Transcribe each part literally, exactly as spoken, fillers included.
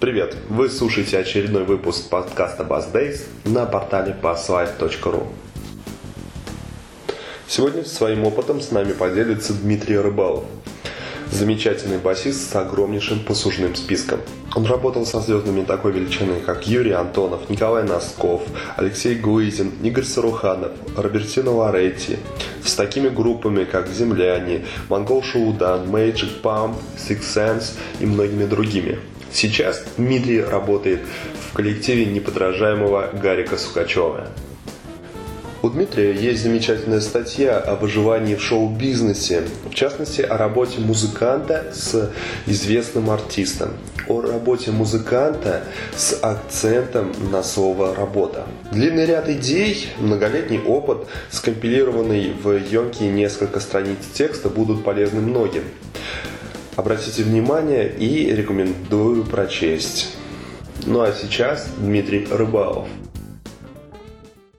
Привет! Вы слушаете очередной выпуск подкаста Bass Days на портале BassLife.ru. Сегодня своим опытом с нами поделится Дмитрий Рыбалов, замечательный басист с огромнейшим послужным списком. Он работал со звездами такой величины, как Юрий Антонов, Николай Носков, Алексей Гуизин, Игорь Саруханов, Робертино Ларетти, с такими группами, как Земляне, Монгол Шулудан, Magic Pump, Six Sense и многими другими. Сейчас Дмитрий работает в коллективе неподражаемого Гарика Сукачёва. У Дмитрия есть замечательная статья о выживании в шоу-бизнесе, в частности, о работе музыканта с известным артистом, о работе музыканта с акцентом на слово «работа». Длинный ряд идей, многолетний опыт, скомпилированный в ёмкие несколько страниц текста, будут полезны многим. Обратите внимание и рекомендую прочесть. Ну а сейчас Дмитрий Рыбалов.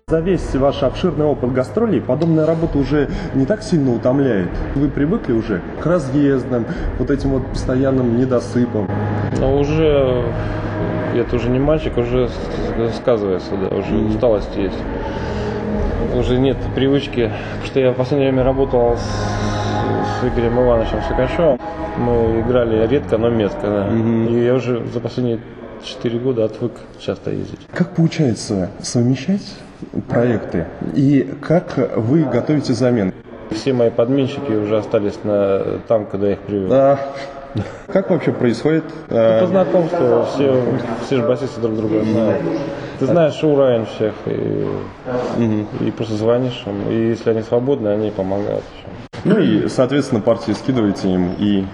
За весь ваш обширный опыт гастролей подобная работа уже не так сильно утомляет. Вы привыкли уже к разъездам, вот этим вот постоянным недосыпам? Но уже, это уже не мальчик, уже сказывается, да, уже mm-hmm. усталость есть. Уже нет привычки, потому что я в последнее время работал с, с Игорем Ивановичем Сукачевым. Мы играли редко, но метко, да. Mm-hmm. И я уже за последние четыре года отвык часто ездить. Как получается совмещать проекты и как вы готовите замену? Все мои подменщики уже остались на там, когда я их привел. А, как вообще происходит? Ну, по знакомству, все, все же басисты друг друга знают. Ты знаешь уровень всех и, угу. и просто звонишь им, и если они свободны, они помогают. Ну и, соответственно, партии скидываете им и...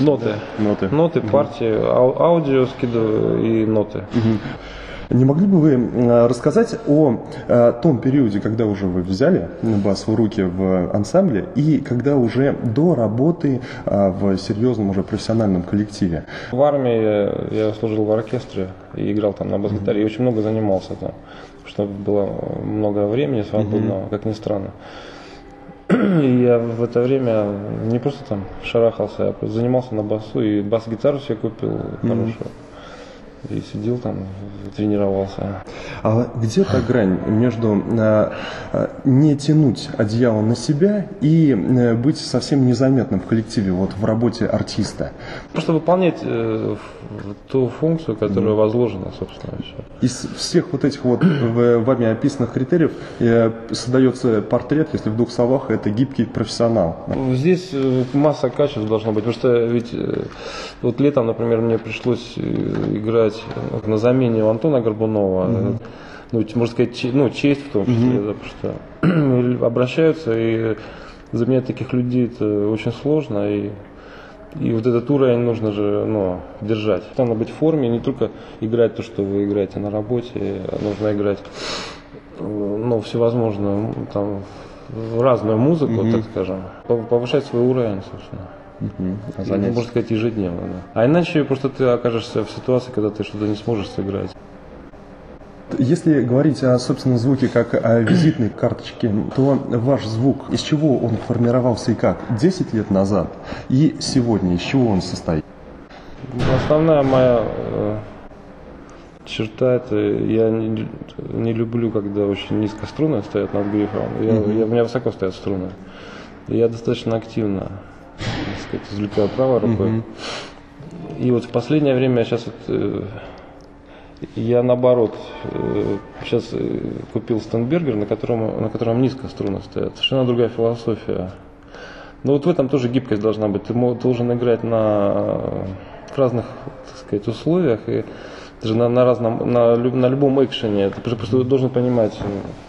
Ноты. Ноты, ноты партии, ау- аудио скидываю и ноты. Угу. Не могли бы вы рассказать о, о том периоде, когда уже вы взяли бас в руки в ансамбле и когда уже до работы в серьезном уже профессиональном коллективе? В армии я служил в оркестре и играл там на бас-гитаре, угу. и очень много занимался там, потому что было много времени свободного, угу. как ни странно. И я в это время не просто там шарахался, я просто занимался на басу, и бас-гитару себе купил хорошую. Mm-hmm. И сидел там, тренировался. А где та грань между а, а, не тянуть одеяло на себя и а, быть совсем незаметным в коллективе, вот в работе артиста? Просто выполнять э, ту функцию, которая mm-hmm. возложена, собственно. Еще. Из всех вот этих вот вами описанных критериев э, создается портрет, если в двух словах, это гибкий профессионал. Здесь масса качеств должна быть, потому что ведь э, вот летом, например, мне пришлось играть на замене у Антона Горбунова, mm-hmm. ну, можно сказать, че- ну, честь в том числе, mm-hmm. да, потому что обращаются, и заменять таких людей это очень сложно, и, и вот этот уровень нужно же ну, держать. Надо быть в форме, не только играть то, что вы играете на работе, нужно играть ну, всевозможную, там, разную музыку, mm-hmm. так скажем, повышать свой уровень, собственно. Mm-hmm. И, можно сказать, ежедневно. Да. А иначе просто ты окажешься в ситуации, когда ты что-то не сможешь сыграть. Если говорить о собственном звуке как о визитной карточке, то ваш звук, из чего он формировался и как? десять лет назад и сегодня, из чего он состоит? Основная моя э, черта, это я не, не люблю, когда очень низко струны стоят над грифом. Я, mm-hmm. я, у меня высоко стоят струны. Я достаточно активно, так сказать, извлекаю правой рукой. Mm-hmm. И вот в последнее время я сейчас... Вот, э, Я наоборот, сейчас купил Стенбергер, на котором, на котором низко струны стоят. Совершенно другая философия. Но вот в этом тоже гибкость должна быть. Ты должен играть на разных, так сказать, условиях и даже на, на, разном, на, на любом экшене. Ты просто должен понимать,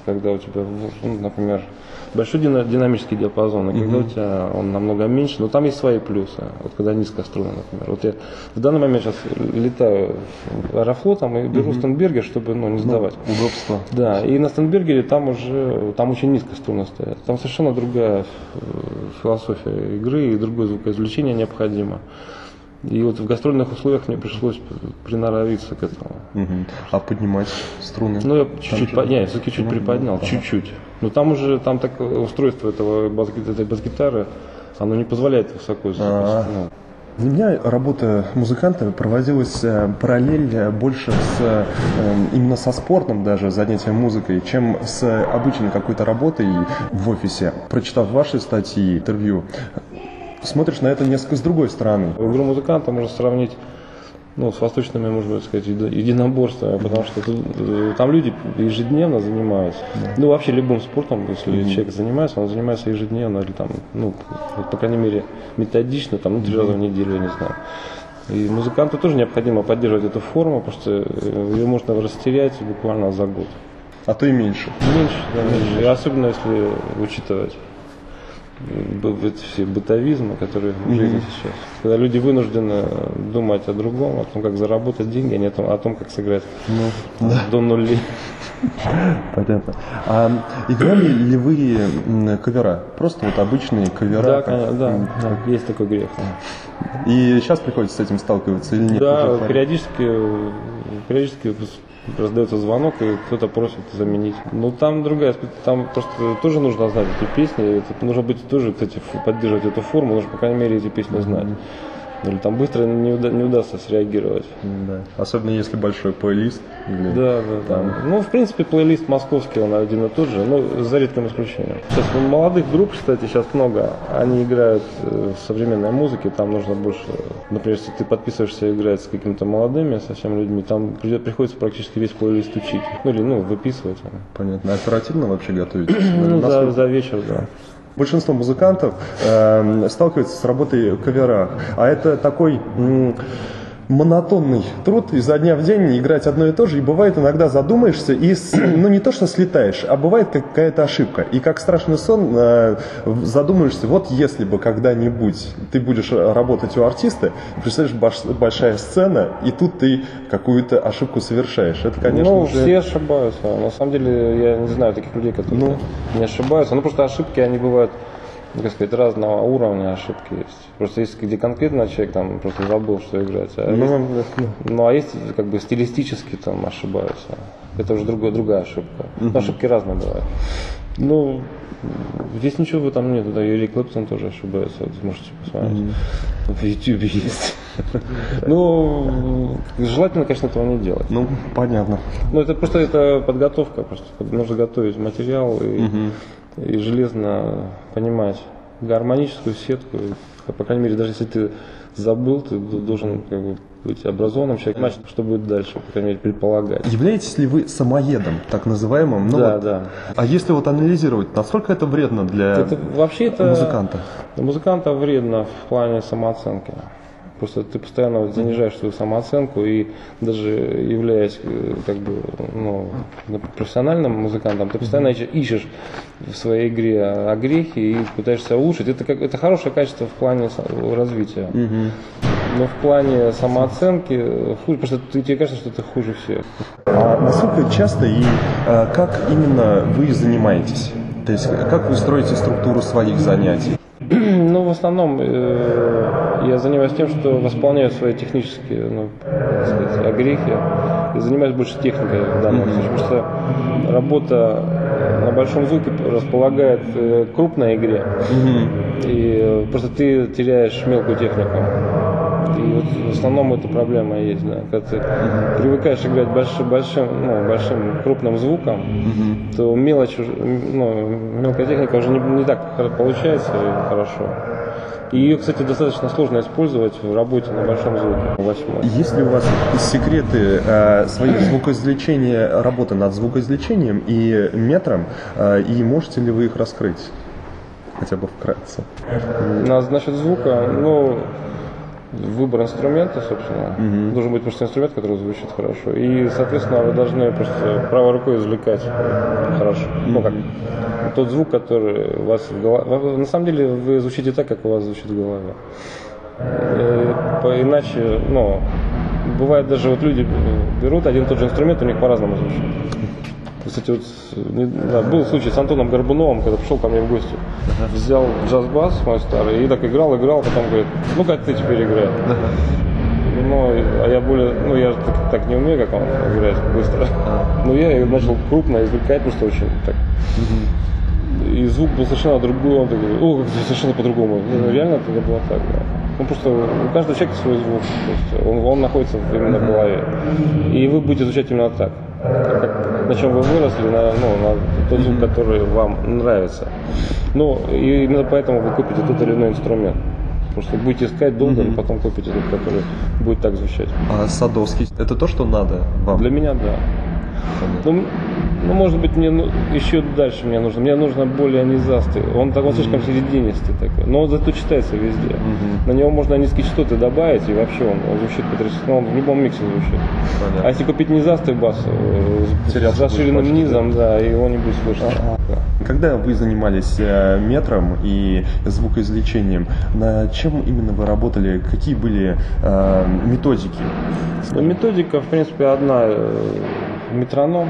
когда у тебя, ну, например, большой динамический диапазон, и когда mm-hmm. у тебя он намного меньше, но там есть свои плюсы. Вот когда низкая струна, например. Вот я в данный момент сейчас летаю аэрофлотом и беру mm-hmm. Стенбергер, чтобы ну, не сдавать. Ну, удобство. Да, и на Стенбергере там уже, там очень низкая струна стоит. Там совершенно другая философия игры и другое звукоизвлечение необходимо. И вот в гастрольных условиях мне пришлось приноровиться к этому. Uh-huh. А поднимать струны? Ну, я чуть-чуть, по... я все-таки чуть uh-huh. приподнял, uh-huh. чуть-чуть. Но там уже, там так устройство этого, этой бас-гитары, оно не позволяет высоко. Uh-huh. Для меня работа музыканта проводилась параллельно больше с, именно со спортом, даже занятием музыкой, чем с обычной какой-то работой в офисе. Прочитав ваши статьи, интервью, смотришь на это несколько с другой стороны. Игру музыканта можно сравнить ну, с восточными, можно сказать, единоборствами, потому что там люди ежедневно занимаются. Да. Ну, вообще любым спортом, если mm-hmm. человек занимается, он занимается ежедневно, или там, ну, по крайней мере, методично, там, ну, три mm-hmm. раза в неделю, я не знаю. И музыканту тоже необходимо поддерживать эту форму, потому что ее можно растерять буквально за год. А то и меньше. Меньше, да, меньше. Mm-hmm. И особенно если учитывать все бытовизмы, которые в жизни mm-hmm. сейчас. Когда люди вынуждены думать о другом, о том, как заработать деньги, а не о том, о том как сыграть ну, да. до нулей. Понятно. А играли ли вы кавера? Просто вот обычные кавера? Да, как... да, да, есть такой грех. Да. И сейчас приходится с этим сталкиваться или нет? Да, периодически, периодически раздается звонок, и кто-то просит заменить. Ну там другая, там просто тоже нужно знать эту песню, это нужно быть тоже, кстати, поддерживать эту форму, нужно, по крайней мере, эти песни знать. Или там быстро не, уда- не удастся среагировать. Да. Особенно если большой плейлист. Или... Да, да, там. Да. Ну, в принципе, плейлист московский, он один и тот же, но за редким исключением. Сейчас у молодых групп, кстати, сейчас много, они играют в современной музыке, там нужно больше, например, если ты подписываешься играть с какими-то молодыми совсем людьми, там приходится практически весь плейлист учить. Ну, или, ну, выписывать. Понятно. Оперативно вообще готовитесь? Ну, за, за вечер, да. Большинство музыкантов э, сталкиваются с работой кавера, а это такой м- монотонный труд, изо дня в день играть одно и то же, и бывает иногда задумаешься, и с, ну не то что слетаешь, а бывает какая-то ошибка, и как страшный сон э, задумаешься, вот если бы когда-нибудь ты будешь работать у артиста, представляешь, баш, большая сцена, и тут ты какую-то ошибку совершаешь, это конечно ну, уже... все ошибаются, на самом деле я не знаю таких людей, которые ну. не ошибаются, ну просто ошибки они бывают, как сказать, разного уровня ошибки есть. Просто есть, где конкретно человек там просто забыл, что играть. А ну, есть, ну, а есть, как бы, стилистически там ошибаются. Это уже другая, другая ошибка. Uh-huh. Но ошибки разные бывают. Ну, здесь ничего в этом нет. Да, Юрий Клэптон тоже ошибается. Вот, можете посмотреть. Uh-huh. В Ютьюбе есть. Ну, желательно, конечно, этого не делать. Ну, понятно. Ну, это просто это подготовка. Просто нужно готовить материал и... Uh-huh. и железно понимать гармоническую сетку. По крайней мере, даже если ты забыл, ты должен как бы, быть образованным человеком, значит, что будет дальше, по крайней мере, предполагать. Являетесь ли вы самоедом, так называемым? Ну, да, вот, да. А если вот анализировать, насколько это вредно для это, вообще это, музыканта? Для музыканта вредно в плане самооценки. Просто ты постоянно вот занижаешь свою самооценку, и даже являясь как бы, ну, профессиональным музыкантом, ты постоянно ищешь в своей игре огрехи и пытаешься улучшить. Это, как, это хорошее качество в плане развития. Mm-hmm. Но в плане самооценки хуже, потому что ты, тебе кажется, что ты хуже всех. А насколько часто и а, как именно вы занимаетесь? То есть как вы строите структуру своих занятий? Ну, в основном э, я занимаюсь тем, что восполняю свои технические, ну, так сказать, огрехи и занимаюсь больше техникой в данном случае, потому что работа на большом звуке располагает э, к крупной игре, mm-hmm. и э, просто ты теряешь мелкую технику. И вот в основном эта проблема есть, да. Когда ты mm-hmm. привыкаешь играть большим, большим, ну, большим крупным звуком, mm-hmm. то мелочь, ну, мелкая техника уже не, не так получается хорошо. И ее, кстати, достаточно сложно использовать в работе на большом звуке. Есть ли у вас секреты э, своих звукоизвлечения, работы над звукоизвлечением и метром, э, и можете ли вы их раскрыть? Хотя бы вкратце. На, насчет звука, ну... Выбор инструмента, собственно, mm-hmm. должен быть просто инструмент, который звучит хорошо. И, соответственно, вы должны просто правой рукой извлекать хорошо. Mm-hmm. Ну, как тот звук, который у вас в голове. На самом деле вы звучите так, как у вас звучит в голове. И, иначе, ну, бывает даже вот люди берут один и тот же инструмент, у них по-разному звучит. Кстати, вот не, да, был случай с Антоном Горбуновым, когда пришел ко мне в гости. Uh-huh. Взял джаз-бас мой старый и так играл, играл, потом говорит, ну как ты теперь играешь? Uh-huh. Ну, а я более, ну я же так, так не умею, как он играет быстро. Uh-huh. Но я начал крупно извлекать, просто очень так. Uh-huh. И звук был совершенно другой, он такой, о, как совершенно по-другому. Uh-huh. Ну, реально это было так, да. Ну, просто у каждого человека свой звук, то есть он, он находится именно в голове. И вы будете звучать именно так, как, на чем вы выросли, на, ну, на тот звук, который вам нравится. Ну, и именно поэтому вы купите тот или иной инструмент. Потому что будете искать долго, mm-hmm. и потом купите тот, который будет так звучать. А садовский – это то, что надо вам? Для меня – да. Ну, ну, может быть, мне ну, еще дальше мне нужно. Мне нужно более низастый. Он такой, он слишком mm-hmm. серединистый такой. Но он зато читается везде. Mm-hmm. На него можно низкие частоты добавить, и вообще он, он звучит потрясающе. Он в любом миксе звучит. Понятно. А если купить низастый бас с заширенным низом, да, его не будет слышно. Да. Когда вы занимались метром и звукоизвлечением, над чем именно вы работали? Какие были э, методики? Ну, методика, в принципе, одна. Метроном,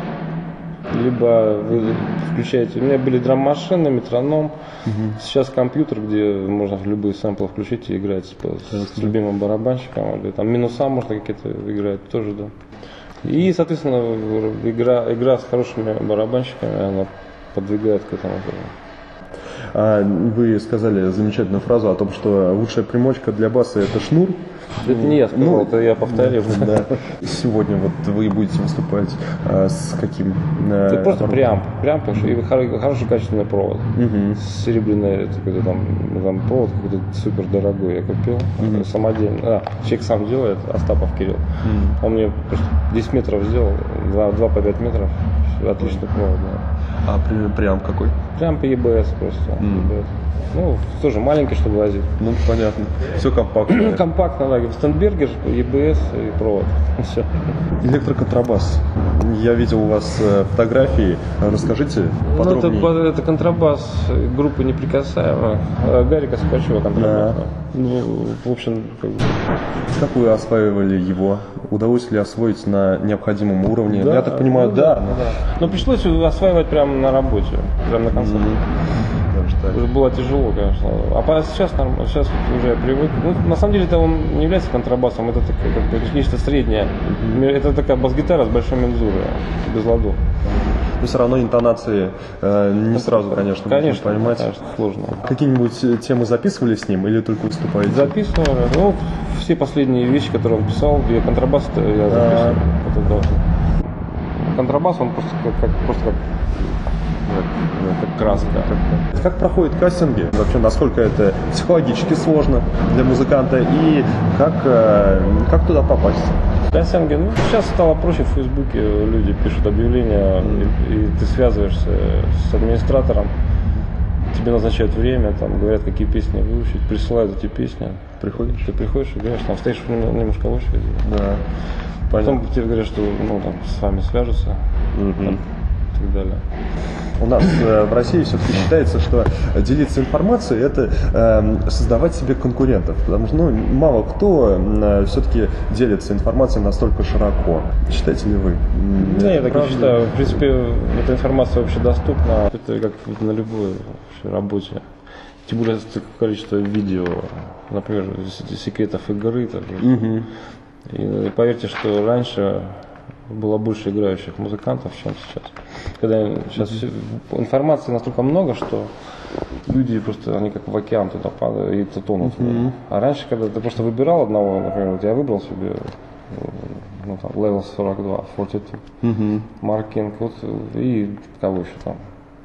либо вы включаете. У меня были драм-машины, метроном. Угу. Сейчас компьютер, где можно любые сэмплы включить и играть с, с, с любимым барабанщиком. Или там минуса можно какие-то играть тоже, да. И, соответственно, игра, игра с хорошими барабанщиками, она подвигает к этому. Вы сказали замечательную фразу о том, что лучшая примочка для баса – это шнур. Это не я сказал, ну, это я повторил. Да. Сегодня вот вы будете выступать а, с каким? Это а, просто преамп, преамп и хороший качественный провод. Угу. Серебряный какой-то там, там провод какой-то супер дорогой я купил. Угу. Самодельно. А, человек сам делает, Остапов Кирилл. Угу. Он мне десять метров сделал, два по пять метров. Отличный провод, да. А при, преамп какой? Преамп и би эс просто. Mm. Ну, тоже маленький, чтобы возить. Ну, понятно. Все компактно. Ну, компактно, да. Стенбергер, и би эс и провод. Все. Электроконтрабас. Я видел у вас фотографии. Расскажите подробнее. Ну, это, это контрабас группы «Неприкасаемо». Гарика Сукачёва контрабас. Да. Ну, в общем, как бы. Как вы осваивали его? Удалось ли освоить на необходимом уровне? Да, я так понимаю, ну, да. да. Но пришлось осваивать прямо на работе, прямо на концерте. Mm-hmm. Было тяжело, конечно. А сейчас нормально, сейчас уже я привык. Ну, на самом деле это он не является контрабасом, это такое, как бы, нечто среднее. Mm-hmm. Это такая бас-гитара с большой мензурой, без ладу. Но все равно интонации э, не это сразу, конечно, конечно можно понимать. Конечно, сложно. Какие-нибудь темы записывали с ним или только выступаете? Записывали. Ну, все последние вещи, которые он писал, я контрабас я записывал. Да. Контрабас, он просто как, как, просто как, как краска. Как, как проходят кастинги? Вообще, насколько это психологически сложно для музыканта и как, как туда попасть? Кастинги, ну, сейчас стало проще, в Фейсбуке люди пишут объявления, и, и ты связываешься с администратором, тебе назначают время, там говорят, какие песни выучить, присылают эти песни. Приходишь? Ты приходишь и говоришь, там стоишь немножко в очереди. Да. Понятно. Потом тебе говорят, что ну, там, с вами свяжутся mm-hmm. там, и так далее. У нас э, в России все-таки считается, что делиться информацией – это э, создавать себе конкурентов. Потому что ну, мало кто э, все-таки делится информацией настолько широко. Считаете ли вы? Нет, я так не считаю. В принципе, эта информация вообще доступна. Это как на любой работе. Тем более, количество видео, например, секретов игры. Так, mm-hmm. И поверьте, что раньше было больше играющих музыкантов, чем сейчас. Когда сейчас mm-hmm. информации настолько много, что люди просто, они как в океан туда падают и тонут. Mm-hmm. А раньше, когда ты просто выбирал одного, например, вот я выбрал себе ну, там, Level сорок два, форти ту, mm-hmm. Mark King, вот, и кого еще там.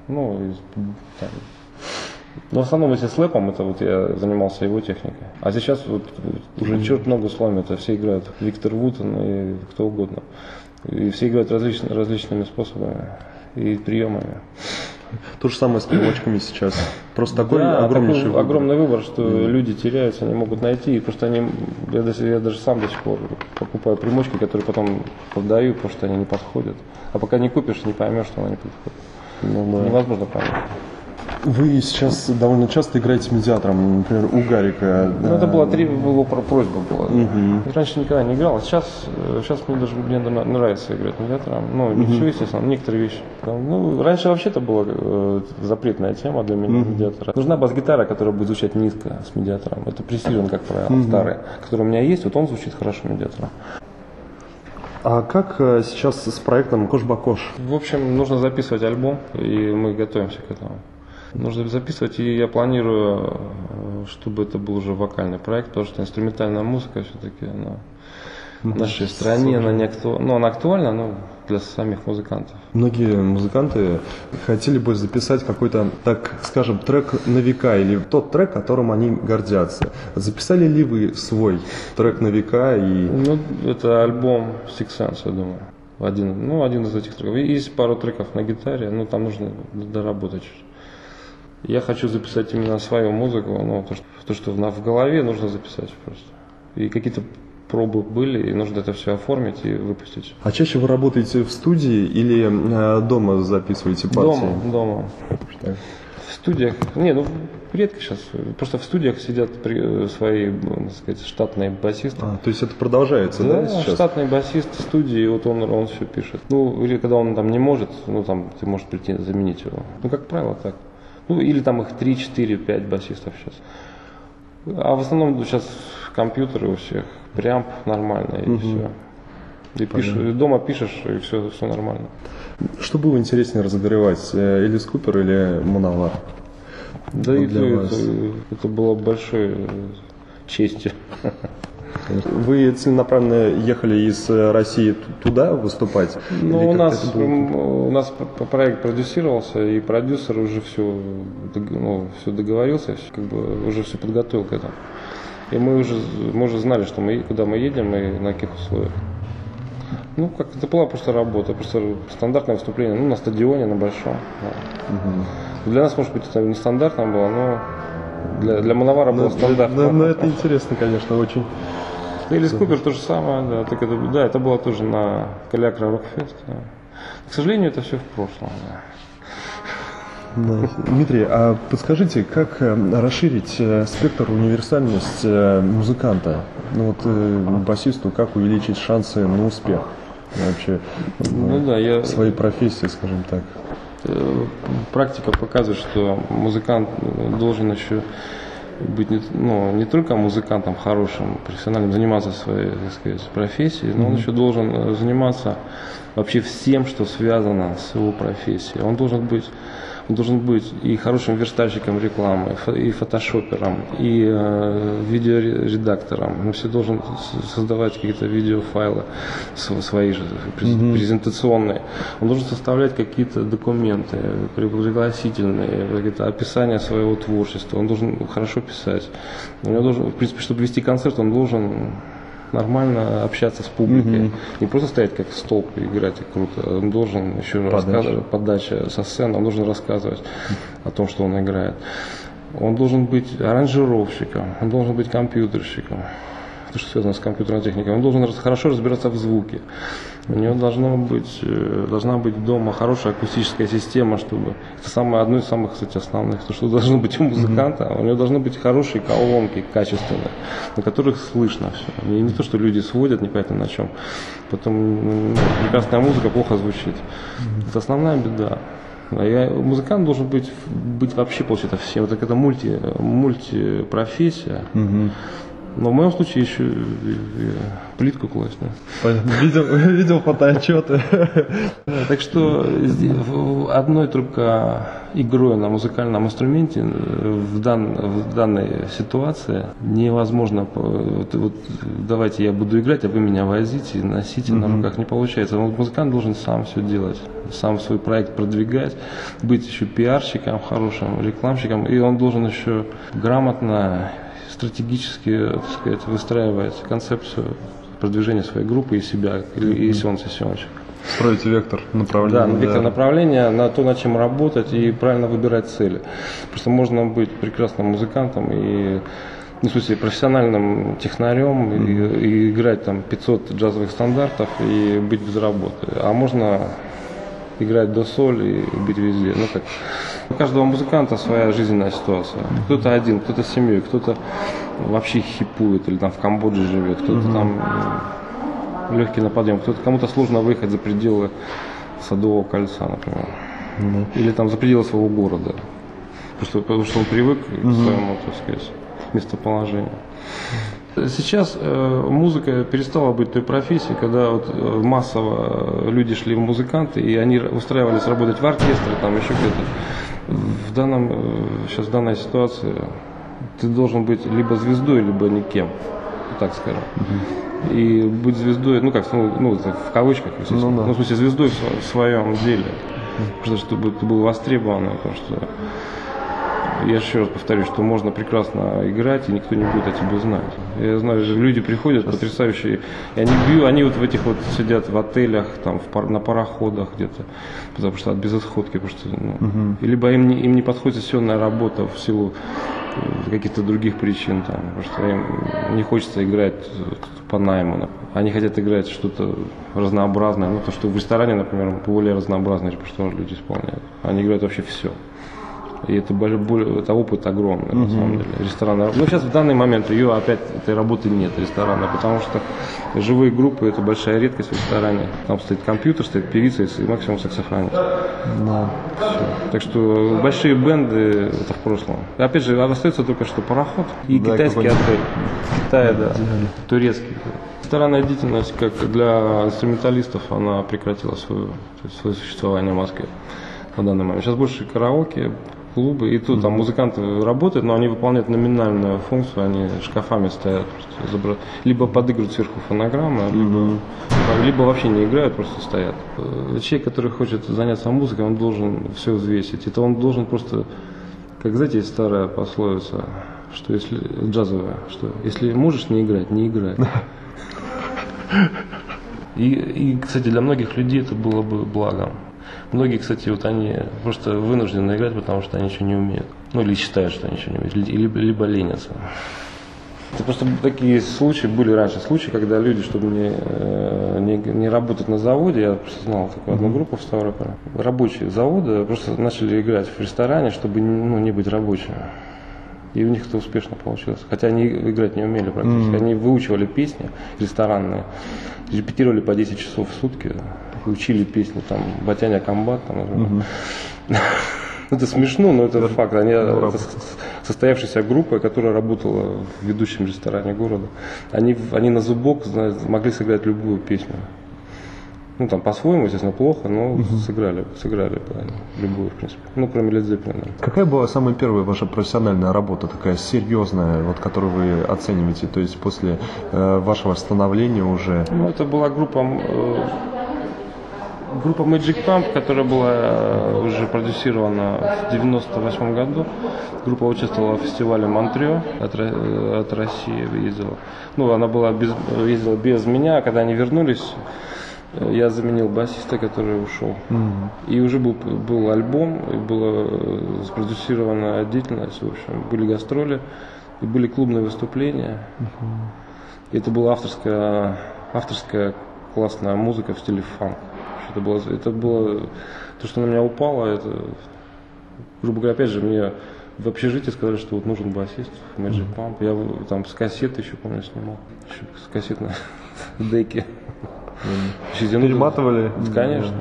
Ну, и, там. Но в основном, если с лэпом, это вот я занимался его техникой. А сейчас вот уже черт ногу сломит, а все играют Виктор Вутен и кто угодно. И все играют различными, различными способами и приемами. То же самое с примочками сейчас. Просто такой, да, огромнейший такой выбор. огромный выбор, что mm. люди теряются, они могут найти. И просто они, я, я даже сам до сих пор покупаю примочки, которые потом продаю, потому что они не подходят. А пока не купишь, не поймешь, что она не подходит. Ну, да. Невозможно понять. Вы сейчас довольно часто играете медиатором, например, у Гарика. Ну, да. Это была три, его просьба была. Угу. Раньше никогда не играл, а сейчас, сейчас мне даже мне нравится играть медиатором. Ну, угу. Ничего, естественно, некоторые вещи. Ну, раньше вообще это была э, запретная тема для меня, угу. медиатора. Нужна бас-гитара, которая будет звучать низко с медиатором. Это пресилен, как правило, угу. старый, который у меня есть, вот он звучит хорошо медиатором. А как сейчас с проектом Кош-Бакош? В общем, нужно записывать альбом, и мы готовимся к этому. нужно записывать, и я планирую, чтобы это был уже вокальный проект, потому что инструментальная музыка все-таки она в нашей стране, она, не акту... ну, она актуальна, но для самих музыкантов. Многие музыканты хотели бы записать какой-то, так скажем, трек на века, или тот трек, которым они гордятся. Записали ли вы свой трек на века? И... Ну, это альбом Six Sense, я думаю. Один, ну, один из этих треков. Есть пару треков на гитаре, но там нужно доработать. Я хочу записать именно свою музыку, ну, то, что, то, что в голове нужно записать просто. И какие-то пробы были, и нужно это все оформить и выпустить. А чаще вы работаете в студии или э, дома записываете партии? Дома, дома. Так. В студиях, не, ну редко сейчас, просто в студиях сидят при, свои, так сказать, штатные басисты. А, то есть это продолжается, да, да сейчас? Штатный басист в студии, вот он, он все пишет. Ну, или когда он там не может, ну там ты можешь прийти заменить его. Ну, как правило, так. Ну, или там их три, четыре, пять басистов сейчас. А в основном сейчас компьютеры у всех, прям нормально, и угу. все. И пишешь, дома пишешь, и все, все нормально. Что было интереснее разогревать, Элис Купер или Мановар? Да ну, и то, это, это было большой честью. Вы целенаправленно ехали из России туда выступать? Ну, у нас, у нас проект продюсировался, и продюсер уже все, ну, все договорился, как бы уже все подготовил к этому. И мы уже, мы уже знали, что мы, куда мы едем и на каких условиях. Ну, как это была просто работа, просто стандартное выступление, ну, на стадионе, на большом. Да. Угу. Для нас, может быть, это нестандартно было, но для, для Мановара было стандартно. Но это интересно, конечно, очень. Элис Купер то же самое, да, так это, да, это было тоже на Калиакра Рокфест. Да. К сожалению, это все в прошлом, да. Да. Дмитрий, а подскажите, как расширить спектр, универсальность музыканта? Ну вот басисту, как увеличить шансы на успех вообще ну, да, я... в своей профессии, скажем так? Практика показывает, что музыкант должен еще быть не, ну, не только музыкантом хорошим, профессиональным, заниматься своей, так сказать, профессией, но mm-hmm. он еще должен заниматься вообще всем, что связано с его профессией. Он должен быть Он должен быть и хорошим верстальщиком рекламы, и фотошопером, и э, видеоредактором. Он все должен создавать какие-то видеофайлы свои же презентационные. Он должен составлять какие-то документы, пригласительные, какие-то описания своего творчества. Он должен хорошо писать. У него должен, в принципе, чтобы вести концерт, он должен нормально общаться с публикой, угу. не просто стоять как столб и играть и круто, он должен еще подача. рассказывать, подача со сцены, он должен рассказывать о том, что он играет. Он должен быть аранжировщиком, он должен быть компьютерщиком, то, что связано с компьютерной техникой, он должен хорошо разбираться в звуке, у него должно быть, должна быть дома хорошая акустическая система, чтобы это самое, одно из самых, кстати, основных, то, что должно быть у музыканта, mm-hmm. у него должны быть хорошие колонки, качественные, на которых слышно все, и не то, что люди сводят непонятно на чем, потом прекрасная музыка плохо звучит, mm-hmm. это основная беда. Я, музыкант должен быть, быть вообще, получается, всем, это какая-то мульти, мультипрофессия, mm-hmm. но в моем случае еще и, и плитку класть. Да. Видел, видел фотоотчеты. Так что одной только игрой на музыкальном инструменте в, дан, в данной ситуации невозможно. Вот, вот, давайте я буду играть, а вы меня возите, носите mm-hmm. на руках. Не получается. Вот музыкант должен сам все делать, сам свой проект продвигать, быть еще пиарщиком хорошим, рекламщиком. И он должен еще грамотно, стратегически, так сказать, выстраивает концепцию продвижения своей группы и себя, и сеансовщик. Строить вектор направления. Да, вектор да. направления на то, над чем работать и правильно выбирать цели. Просто можно быть прекрасным музыкантом и, ну, в смысле, профессиональным технарем mm-hmm. и, и играть там пятьсот джазовых стандартов и быть без работы. А можно играть до соль и быть везде. Ну, как. У каждого музыканта своя жизненная ситуация. Кто-то один, кто-то с семьей, кто-то вообще хипует или там в Камбодже живет, кто-то mm-hmm. там легкий на подъем, кто-то, кому-то сложно выехать за пределы Садового кольца, например. Mm-hmm. Или там за пределы своего города. Просто, потому что он привык mm-hmm. к своему, так сказать, местоположению. Сейчас э, музыка перестала быть той профессией, когда вот массово люди шли в музыканты, и они устраивались работать в оркестре, там еще где-то, в данном, сейчас в данной ситуации ты должен быть либо звездой, либо никем, так скажем. Угу. И быть звездой, ну как, ну, ну в кавычках, естественно, ну, да. ну, в смысле звездой в, в своем деле, угу. чтобы ты был востребован, потому что, я еще раз повторю, что можно прекрасно играть, и никто не будет о тебе знать. Я знаю, что люди приходят сейчас. Потрясающие, и они, бьют, они вот в этих вот сидят в отелях, там, в пар, на пароходах где-то, потому что от безысходки, потому что, ну, угу. либо им не, им не подходит сессионная работа в силу каких-то других причин, там, потому что им не хочется играть по найму, они хотят играть что-то разнообразное, ну то, что в ресторане, например, более разнообразное репертуар люди исполняют, они играют вообще все. И это, это опыт огромный, угу. на самом деле, ресторанная работа. Но сейчас в данный момент ее опять, этой работы нет, ресторанной, потому что живые группы – это большая редкость в ресторане. Там стоит компьютер, стоит певица и максимум саксофонист. Да. Так что большие бенды – это в прошлом. Опять же, остается только что пароход и да, китайский отель. Китай, да, турецкий. Ресторанная деятельность, как для инструменталистов, она прекратила свое, свое существование в Москве на данный момент. Сейчас больше караоке, клубы, и тут там музыканты работают, но они выполняют номинальную функцию, они шкафами стоят, просто либо подыгрывают сверху фонограммы, либо, либо вообще не играют, просто стоят. Человек, который хочет заняться музыкой, он должен все взвесить. Это он должен просто, как знаете, есть старая пословица, что если джазовая, что если можешь не играть, не играй. И, и, кстати, для многих людей это было бы благом. Многие, кстати, вот они просто вынуждены играть, потому что они ничего не умеют. Ну, или считают, что они ничего не умеют, либо, либо ленятся. Это просто такие случаи были раньше, случаи, когда люди, чтобы не, не, не работать на заводе, я просто знал такую одну группу в Ставрополе, рабочие завода просто начали играть в ресторане, чтобы ну, не быть рабочими. И у них это успешно получилось. Хотя они играть не умели практически. Mm-hmm. Они выучивали песни ресторанные, репетировали по десять часов в сутки, учили песни, там, «Батяня комбат», там, mm-hmm. Это смешно, но это факт. Они это состоявшаяся группа, которая работала в ведущем ресторане города. Они, они на зубок знают, могли сыграть любую песню. Ну, там, по-своему, естественно, плохо, но угу. сыграли, сыграли, да, любую, в принципе. Ну, кроме Led Zeppelin. Какая была самая первая ваша профессиональная работа, такая серьезная, вот, которую вы оцениваете, то есть после э, вашего становления уже? Ну, это была группа, э, группа Magic Pump, которая была э, уже продюсирована в девяносто восьмом году. Группа участвовала в фестивале Монтрео от, э, от России, ездила. Ну, она была без, ездила без меня, а когда они вернулись, я заменил басиста, который ушел. Mm-hmm. И уже был, был альбом, и была спродюсирована деятельность, в общем, были гастроли, и были клубные выступления. Mm-hmm. Это была авторская, авторская классная музыка в стиле фанк. Это было, это было то, что на меня упало, это, грубо говоря, опять же, мне в общежитии сказали, что вот нужен басист в Magic Pump. Mm-hmm. Я там с кассеты еще, помню, снимал, еще с кассетной деки. Перематывали? Конечно.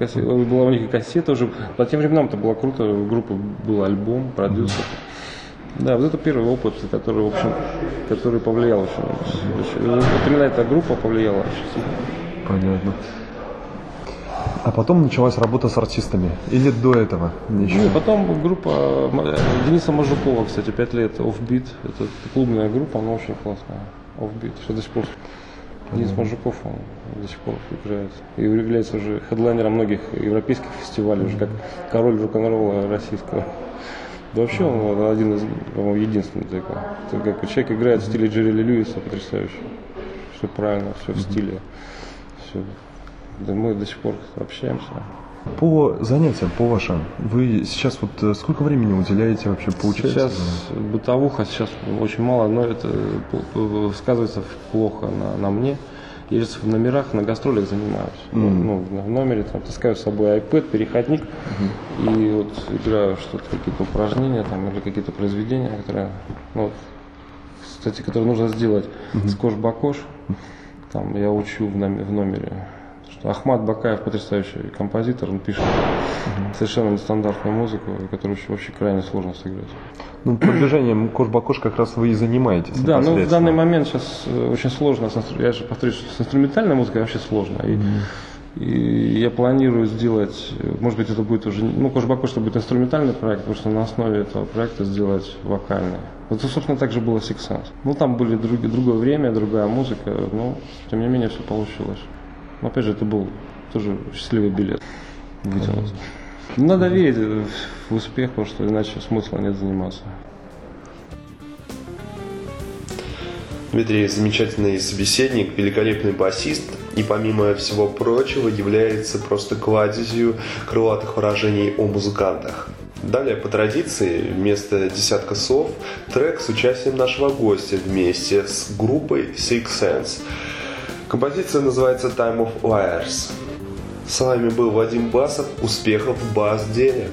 Да. Была у них и кассета уже. По тем временам это было круто. У группы был альбом, продюсер. Mm-hmm. Да, вот это первый опыт, который, в общем, который повлиял еще. Mm-hmm. Вот именно эта группа повлияла. Понятно. А потом началась работа с артистами? Или до этого? Еще? Ну, потом группа Дениса Мажукова, кстати, пять лет, Offbeat. Это клубная группа, она очень классная. Offbeat, что до сих пор. Денис Мажуков, он до сих пор играет. И является уже хедлайнером многих европейских фестивалей, mm-hmm. уже как король рок-н-ролла российского. Да вообще mm-hmm. он один из, по-моему, единственный такой. Это как человек играет mm-hmm. в стиле Джерри Ли Льюиса, потрясающе. Все правильно, все mm-hmm. в стиле. Все. Да мы до сих пор общаемся. По занятиям, по вашим, вы сейчас вот сколько времени уделяете вообще получать? Сейчас бытовуха, сейчас очень мало, но это сказывается плохо на, на мне. Я сейчас в номерах, на гастролях занимаюсь. Mm-hmm. Ну, в номере там таскаю с собой iPad, переходник, mm-hmm. и вот играю что-то, какие-то упражнения там, или какие-то произведения, которые, ну, вот, кстати, которые нужно сделать mm-hmm. с Кош-Бакош. Там я учу в номере. Что Ахмат Бакаев потрясающий композитор, он пишет mm-hmm. совершенно нестандартную музыку, которую вообще крайне сложно сыграть. Ну, продвижением Кош-Бакош как раз вы и занимаетесь. Да, но в данный момент сейчас очень сложно, я же повторюсь, с инструментальной музыкой вообще сложно. Mm-hmm. И я планирую сделать, может быть, это будет уже, ну, Кош-Бакош, это будет инструментальный проект, потому что на основе этого проекта сделать вокальный. Вот, собственно, так же было Six Sense. Ну, там были друг, другое время, другая музыка, но, тем не менее, все получилось. Но, опять же, это был тоже счастливый билет. Вытянулся. Надо верить в успех, потому что иначе смысла нет заниматься. Дмитрий – замечательный собеседник, великолепный басист и, помимо всего прочего, является просто кладезью крылатых выражений о музыкантах. Далее, по традиции, вместо десятка слов трек с участием нашего гостя вместе с группой Six Sense. Композиция называется Time of Liars. С вами был Вадим Басов. Успехов в бас-деле!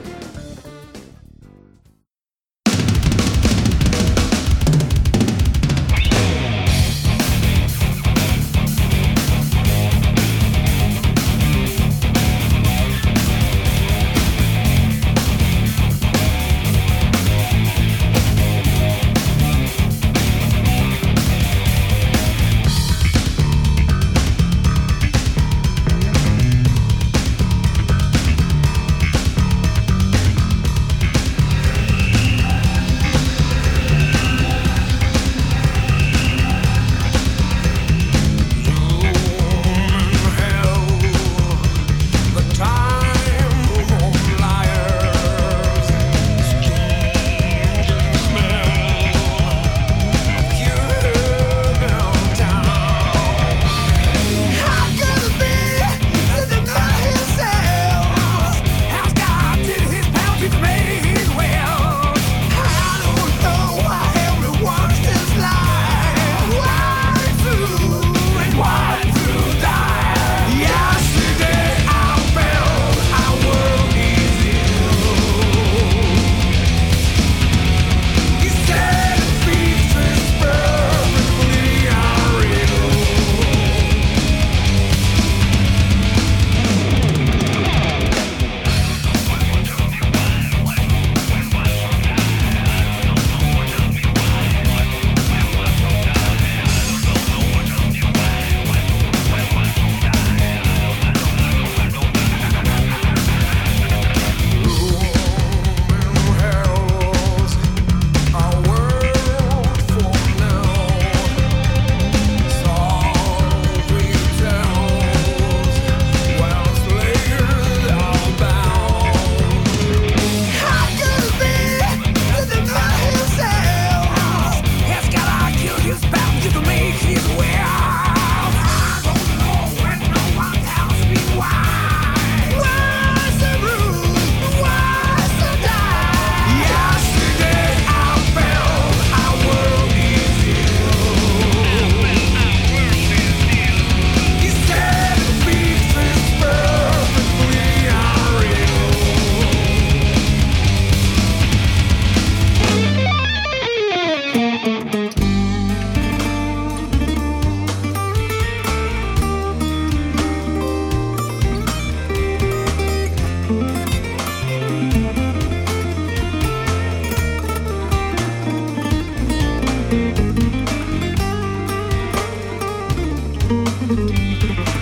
Thank you.